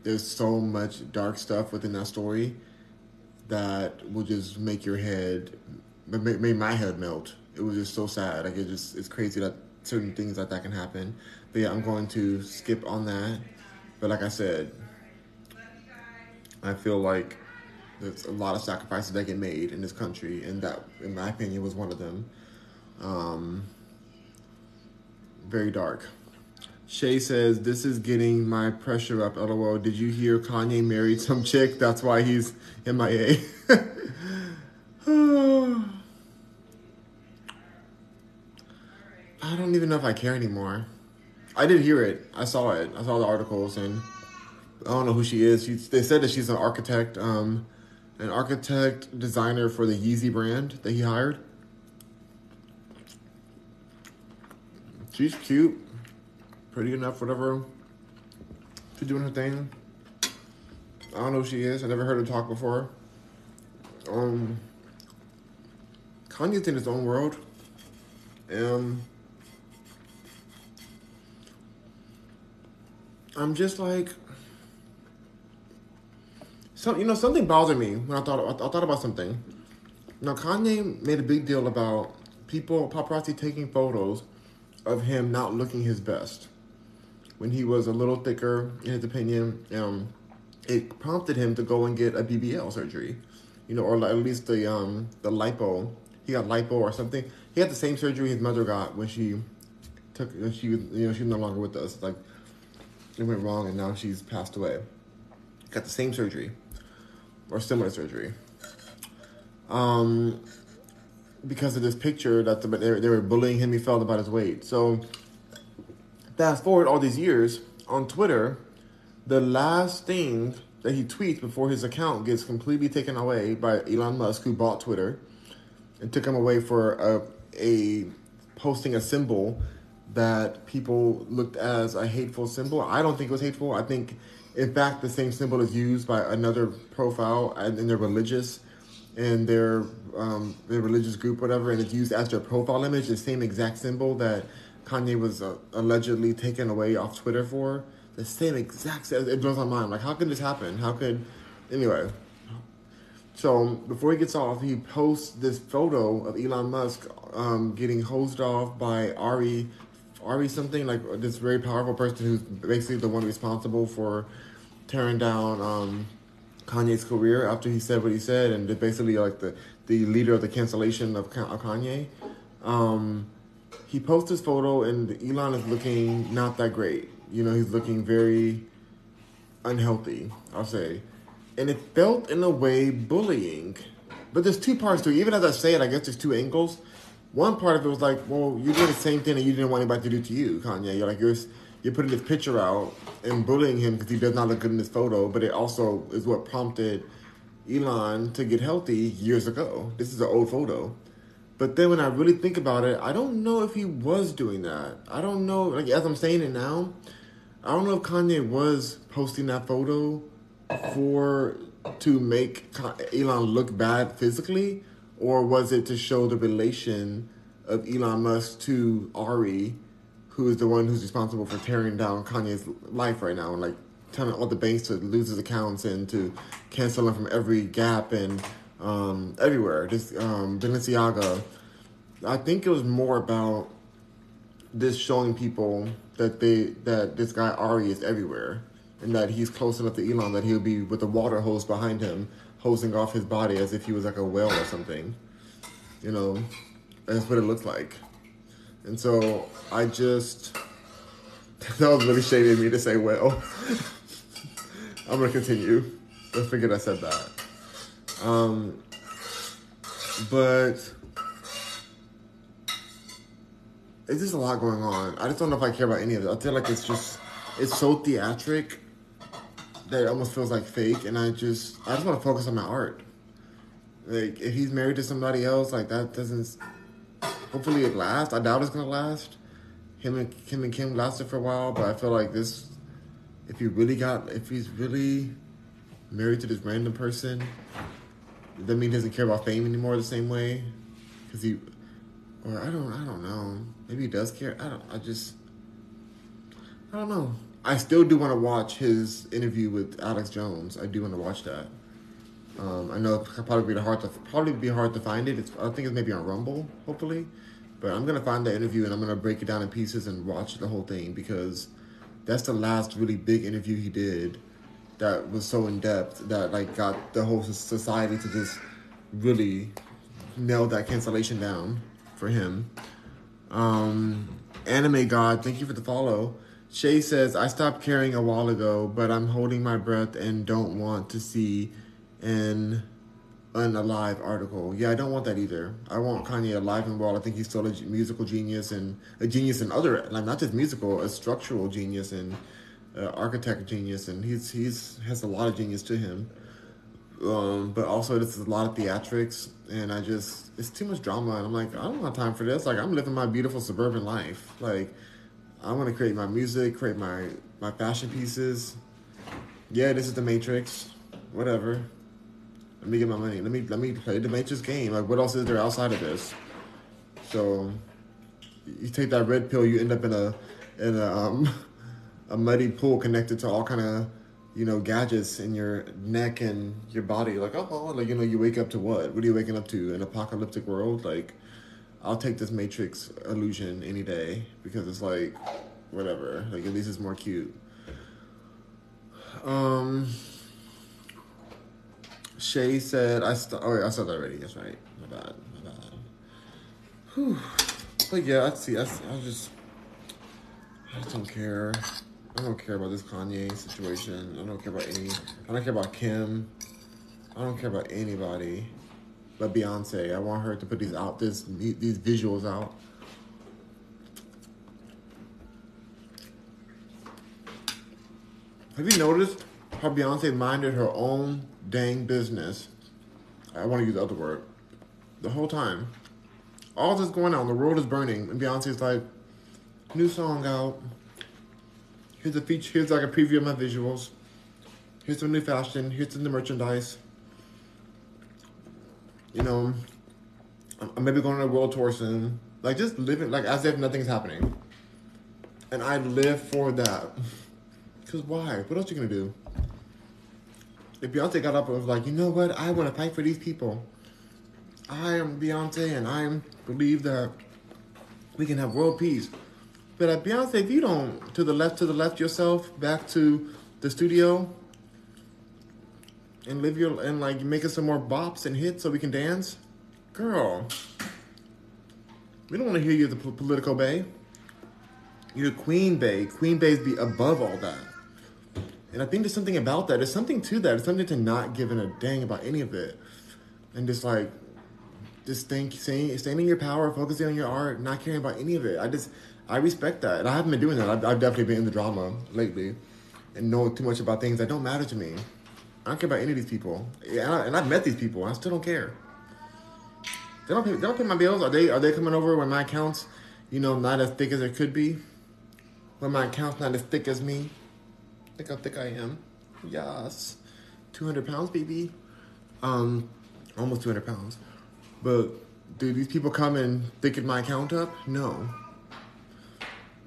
There's so much dark stuff within that story that will just make your head. But made my head melt. It was just so sad. Like it's crazy that certain things like that can happen. But yeah, I'm going to skip on that. But like I said, I feel like there's a lot of sacrifices that get made in this country, and that, in my opinion, was one of them. Very dark. Shay says, this is getting my pressure up, LOL. Did you hear Kanye married some chick? That's why he's MIA. I don't even know if I care anymore. I did hear it. I saw it. I saw the articles, and I don't know who she is. They said that she's an architect designer for the Yeezy brand that he hired. She's cute, pretty enough, whatever. She's doing her thing. I don't know who she is. I never heard her talk before. Kanye's in his own world. I'm just like, something bothered me when I thought about something. Now, Kanye made a big deal about paparazzi taking photos of him not looking his best when he was a little thicker, in his opinion. It prompted him to go and get a BBL surgery, or at least the lipo. He got lipo or something. He had the same surgery his mother got when she was no longer with us. Like, it went wrong and now she's passed away. Got the same surgery or similar surgery. because of this picture that they were bullying him, he felt about his weight. So fast forward all these years, on Twitter, the last thing that he tweets before his account gets completely taken away by Elon Musk, who bought Twitter and took him away for a posting a symbol that people looked as a hateful symbol. I don't think it was hateful. I think, in fact, the same symbol is used by another profile in their religious and their religious group, whatever, and it's used as their profile image, the same exact symbol that Kanye was allegedly taken away off Twitter for. The same exact, it blows my mind. Like, how could this happen? How could, anyway. So before he gets off, he posts this photo of Elon Musk getting hosed off by Ari something, like this very powerful person who's basically the one responsible for tearing down Kanye's career after he said what he said, and basically like the leader of the cancellation of Kanye. He posts his photo, and Elon is looking not that great. You know, he's looking very unhealthy, I'll say. And it felt, in a way, bullying. But there's two parts to it. Even as I say it, I guess there's two angles. One part of it was like, well, you did the same thing that you didn't want anybody to do to you, Kanye. You're putting this picture out and bullying him because he does not look good in this photo. But it also is what prompted Elon to get healthy years ago. This is an old photo. But then when I really think about it, I don't know if he was doing that. I don't know, like, as I'm saying it now, I don't know if Kanye was posting that photo to make Elon look bad physically, or was it to show the relation of Elon Musk to Ari, who is the one who's responsible for tearing down Kanye's life right now, and like telling all the banks to lose his accounts and to cancel him from every Gap and everywhere. This Balenciaga. I think it was more about this showing people that this guy Ari is everywhere, and that he's close enough to Elon that he'll be with a water hose behind him, hosing off his body as if he was like a whale or something. You know, that's what it looked like. And so I just... That was really shady of me to say whale. I'm going to continue. I figured I said that. But... It's just a lot going on. I just don't know if I care about any of it. I feel like it's just... It's so theatric that it almost feels like fake, and I just want to focus on my art. Like, if he's married to somebody else, like, that doesn't... Hopefully it lasts. I doubt it's going to last. Him and Kim lasted for a while, but I feel like this... If he's really married to this random person, does that mean he doesn't care about fame anymore the same way? Because he... Or I don't know. Maybe he does care. I don't know. I still do want to watch his interview with Alex Jones. I do want to watch that. I know it'll probably be hard to find it. I think it's maybe on Rumble, hopefully. But I'm going to find that interview, and I'm going to break it down in pieces and watch the whole thing, because that's the last really big interview he did that was so in-depth that, like, got the whole society to just really nail that cancellation down for him. Anime God, thank you for the follow. Shay says, I stopped caring a while ago, but I'm holding my breath and don't want to see an unalive article. Yeah, I don't want that either. I want Kanye alive and well. I think he's still a musical genius, and a genius in other, like, not just musical, a structural genius and architect genius, and he has a lot of genius to him. But also, this is a lot of theatrics, and it's too much drama, and I'm like, I don't have time for this. Like, I'm living my beautiful suburban life. Like, I want to create my music, create my fashion pieces. Yeah, this is the Matrix. Whatever. Let me get my money. Let me play the Matrix game. Like, what else is there outside of this? So, you take that red pill, you end up in a muddy pool connected to all kind of, you know, gadgets in your neck and your body. Like, oh, like, you know, you wake up to what? What are you waking up to? An apocalyptic world? Like, I'll take this Matrix illusion any day, because it's like, whatever. Like, at least it's more cute. Shay said, I said that already. That's right. My bad. Whew. But yeah, I just don't care. I don't care about this Kanye situation. I don't care about Kim. I don't care about anybody. by Beyonce. I want her to put these out, these visuals out. Have you noticed how Beyonce minded her own dang business? I want to use the other word. The whole time. All this going on. The world is burning. And Beyonce's like, new song out. Here's a feature. Here's like a preview of my visuals. Here's some new fashion. Here's some new merchandise. You know, I'm maybe going on a world tour soon. Like, just living, like, as if nothing's happening. And I live for that. Because why? What else are you going to do? If Beyonce got up and was like, you know what? I want to fight for these people. I am Beyonce and I believe that we can have world peace. But at Beyonce, if you don't to the left yourself, back to the studio and like making some more bops and hits so we can dance, girl. We don't want to hear you the political bae. You're Queen Bae. Queen Baes be above all that. And I think there's something about that. There's something to that. It's something to not giving a dang about any of it. And just like, standing in your power, focusing on your art, not caring about any of it. I respect that. And I haven't been doing that. I've definitely been in the drama lately and know too much about things that don't matter to me. I don't care about any of these people. And I've met these people. I still don't care. They don't pay my bills. Are they coming over when my account's, you know, not as thick as it could be? When my account's not as thick as me? Think how thick I am. Yes. 200 pounds, baby. Almost 200 pounds. But do these people come and thicken my account up? No.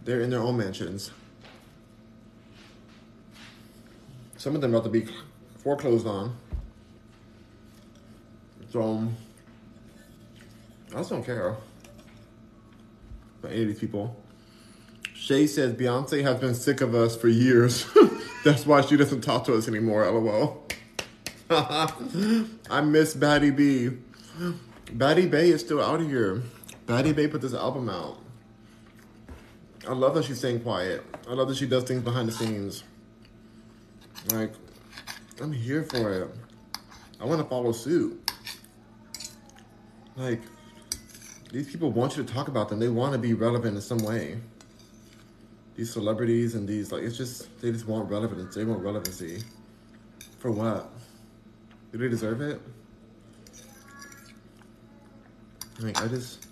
They're in their own mansions. Some of them about to be foreclosed on. So, I just don't care about any of these people. Shay says, Beyonce has been sick of us for years. That's why she doesn't talk to us anymore, LOL. I miss Baddie B. Baddie Bae is still out of here. Baddie Bae put this album out. I love that she's staying quiet. I love that she does things behind the scenes. Like, I'm here for it. I want to follow suit. Like, these people want you to talk about them. They want to be relevant in some way. These celebrities and these, like, it's just, they just want relevance. They want relevancy. For what? Do they deserve it? Like, I just,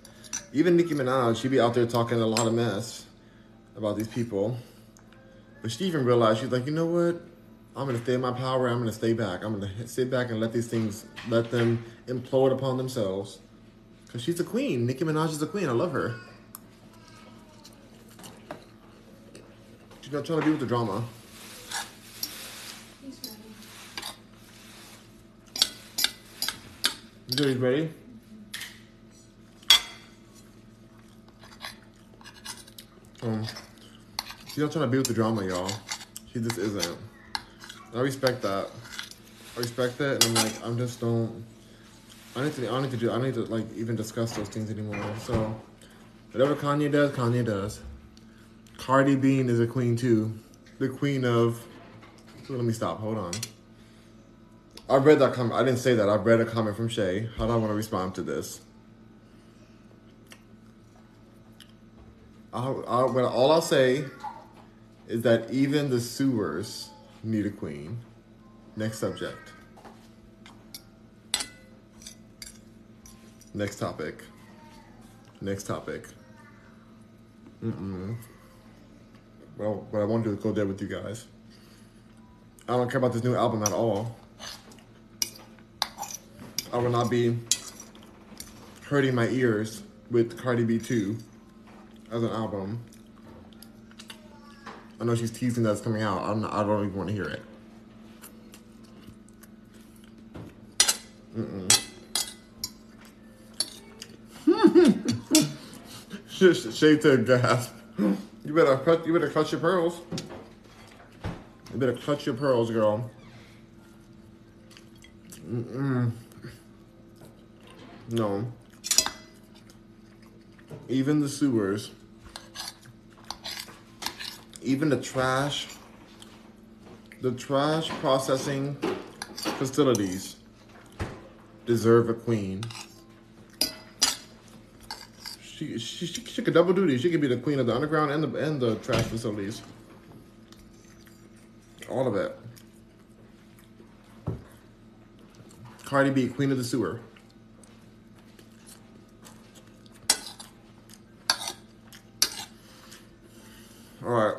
even Nicki Minaj, she be out there talking a lot of mess about these people. But she even realized, she's like, you know what? I'm going to stay in my power. I'm going to stay back. I'm going to sit back and let these things, let them implode upon themselves. Because she's a queen. Nicki Minaj is a queen. I love her. She's not trying to deal with the drama. He's ready. You sure he's ready? She's not trying to be with the drama, y'all. She just isn't. I respect that. I respect that, and I'm like, I'm just don't. I need to like even discuss those things anymore. So, whatever Kanye does, Kanye does. Cardi B is a queen too, the queen of. So let me stop. Hold on. I read that comment. I didn't say that. I read a comment from Shay. How do I want to respond to this? All I'll say is that even the sewers need a queen. Next subject. Next topic. Next topic. Well, what I want to do is go there with you guys. I don't care about this new album at all. I will not be hurting my ears with Cardi B 2. As an album. I know she's teasing that's coming out. I don't even want to hear it. Shade to a gasp. You better clutch your pearls. You better clutch your pearls, girl. No. Even the sewers. Even the trash processing facilities deserve a queen. She could double duty. She could be the queen of the underground and the trash facilities. All of it. Cardi B, queen of the sewer. All right.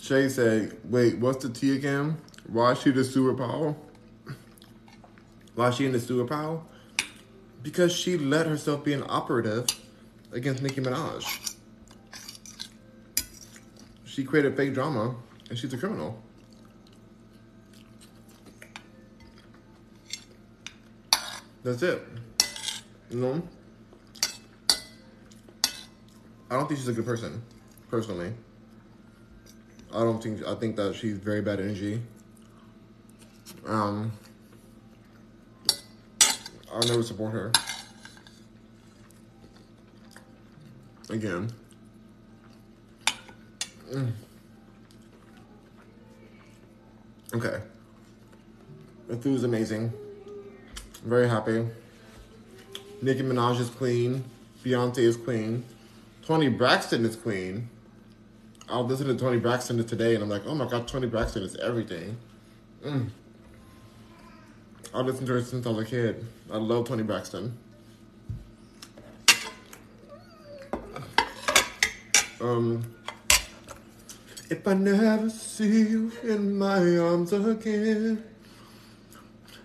Shay said, wait, what's the T again? Why is she the sewer pile? Why is she in the sewer pile? Because she let herself be an operative against Nicki Minaj. She created fake drama, and she's a criminal. That's it. You know? I don't think she's a good person, personally. I think that she's very bad energy. I'll never support her. Again. Okay. The food is amazing. I'm very happy. Nicki Minaj is queen. Beyonce is queen. Toni Braxton is queen. I'll listen to Toni Braxton today and I'm like, oh my God, Toni Braxton is everything. I've listened to her since I was a kid. I love Toni Braxton. If I never see you in my arms again,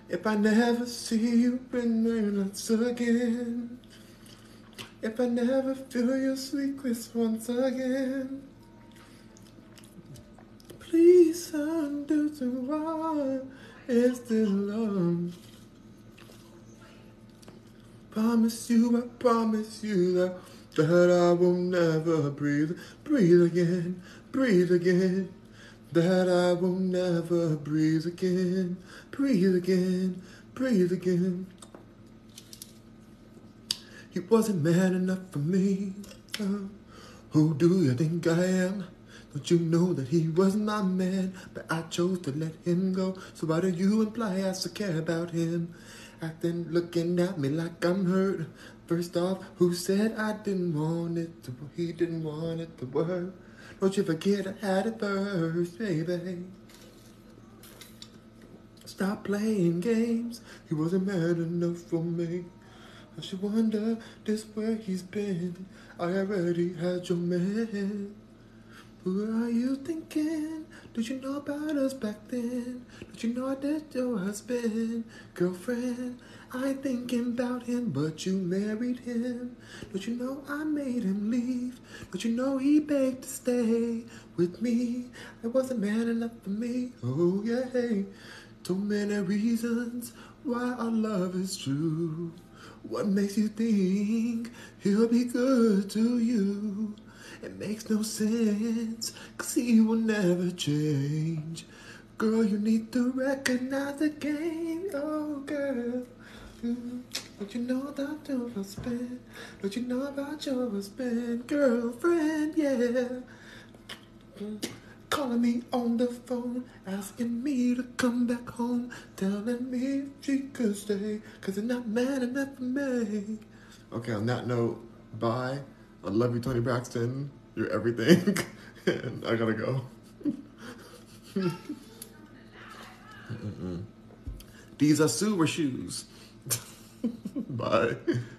if I never see you in my lights again, if I never feel your sweet kiss once again, please undo the wire. It's still love. Promise you that I will never breathe again, that I will never breathe again. You wasn't man enough for me. Who do you think I am? Don't you know that he was my man, but I chose to let him go? So why do you imply I still care about him? Acting, looking at me like I'm hurt. First off, who said I didn't want it? He didn't want it to work. Don't you forget I had it first, baby. Stop playing games. He wasn't mad enough for me. I should wonder just where he's been. I already had your man. Who are you thinking? Did you know about us back then? Did you know I did your husband? Girlfriend, I ain't thinking about him, but you married him. Don't you know I made him leave? Don't you know he begged to stay with me? It wasn't man enough for me, oh yeah. So many reasons why our love is true. What makes you think he'll be good to you? It makes no sense, cause he will never change. Girl, you need to recognize the game, oh girl. Don't you know about your husband? Don't you know about your husband? Girlfriend, yeah. Calling me on the phone, asking me to come back home, telling me she could stay, cause they're not mad enough for me. Okay, on that note, bye. I love you, Toni Braxton. You're everything. And I gotta go. These are sewer shoes. Bye.